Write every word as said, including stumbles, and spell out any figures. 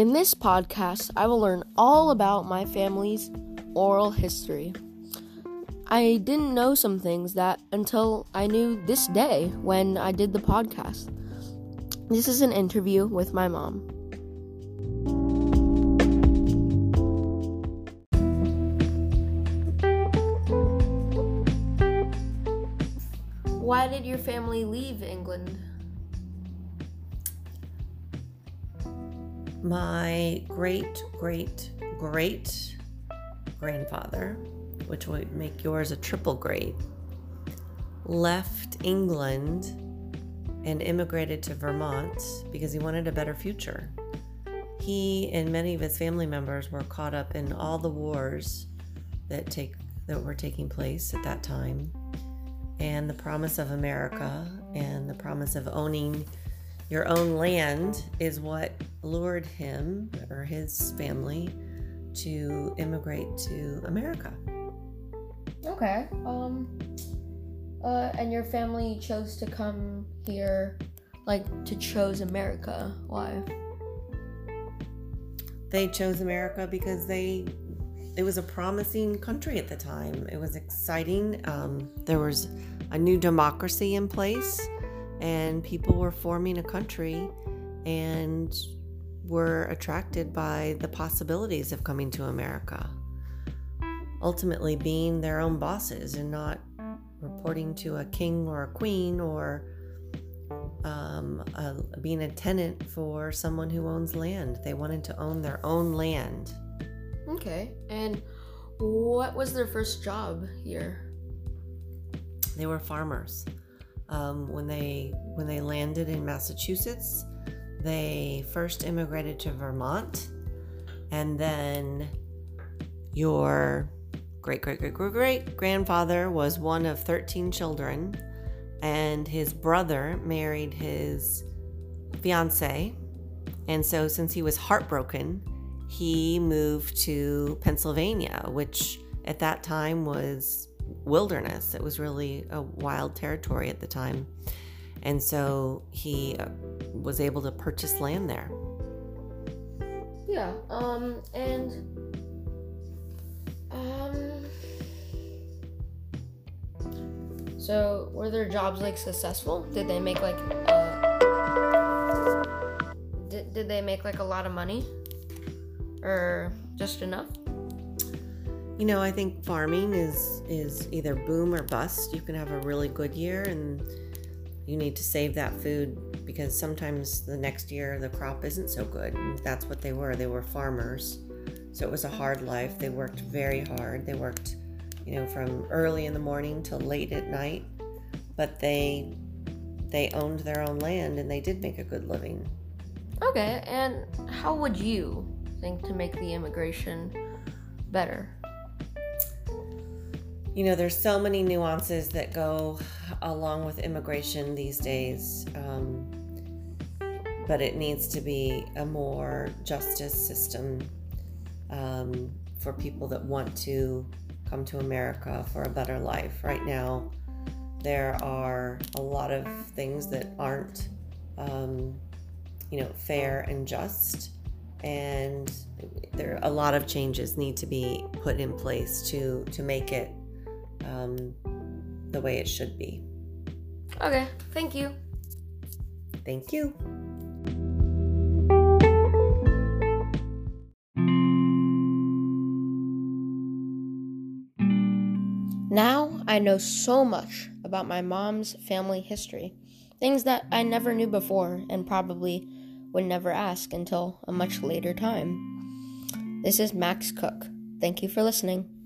In this podcast, I will learn all about my family's oral history. I didn't know some things that until I knew this day when I did the podcast. This is an interview with my mom. Why did your family leave England? My great-great-great-grandfather, which would make yours a triple great, left England and immigrated to Vermont because he wanted a better future. He and many of his family members were caught up in all the wars that take that were taking place at that time, and the promise of America and the promise of owning your own land is what lured him or his family to immigrate to America. Okay. Um. Uh, and your family chose to come here, like, to chose America. Why? They chose America because they... It was a promising country at the time. It was exciting. Um, there was a new democracy in place, and people were forming a country and were attracted by the possibilities of coming to America. Ultimately being their own bosses and not reporting to a king or a queen or um, a, being a tenant for someone who owns land. They wanted to own their own land. Okay, and what was their first job here? They were farmers. Um, when they when they landed in Massachusetts, they first immigrated to Vermont, and then your great great great great great grandfather was one of thirteen children, and his brother married his fiancée, and so since he was heartbroken, he moved to Pennsylvania, which at that time was wilderness. It was really a wild territory at the time. And so he was able to purchase land there. Yeah. Um, and, um, so were their jobs, like, successful? Did they make like, uh, did, did they make like a lot of money? Or just enough? You know, I think farming is is either boom or bust. You can have a really good year and you need to save that food because sometimes the next year the crop isn't so good. And that's what they were. They were farmers. So it was a hard life. They worked very hard. They worked, you know, from early in the morning till late at night. But they they owned their own land and they did make a good living. Okay, and how would you think to make the immigration better? You know, there's so many nuances that go along with immigration these days, um, but it needs to be a more justice system um, for people that want to come to America for a better life. Right now, there are a lot of things that aren't, um, you know, fair and just. And there are a lot of changes need to be put in place to, to make it um, the way it should be. Okay, thank you. Thank you. Now I know so much about my mom's family history, things that I never knew before and probably would never ask until a much later time. This is Max Cook. Thank you for listening.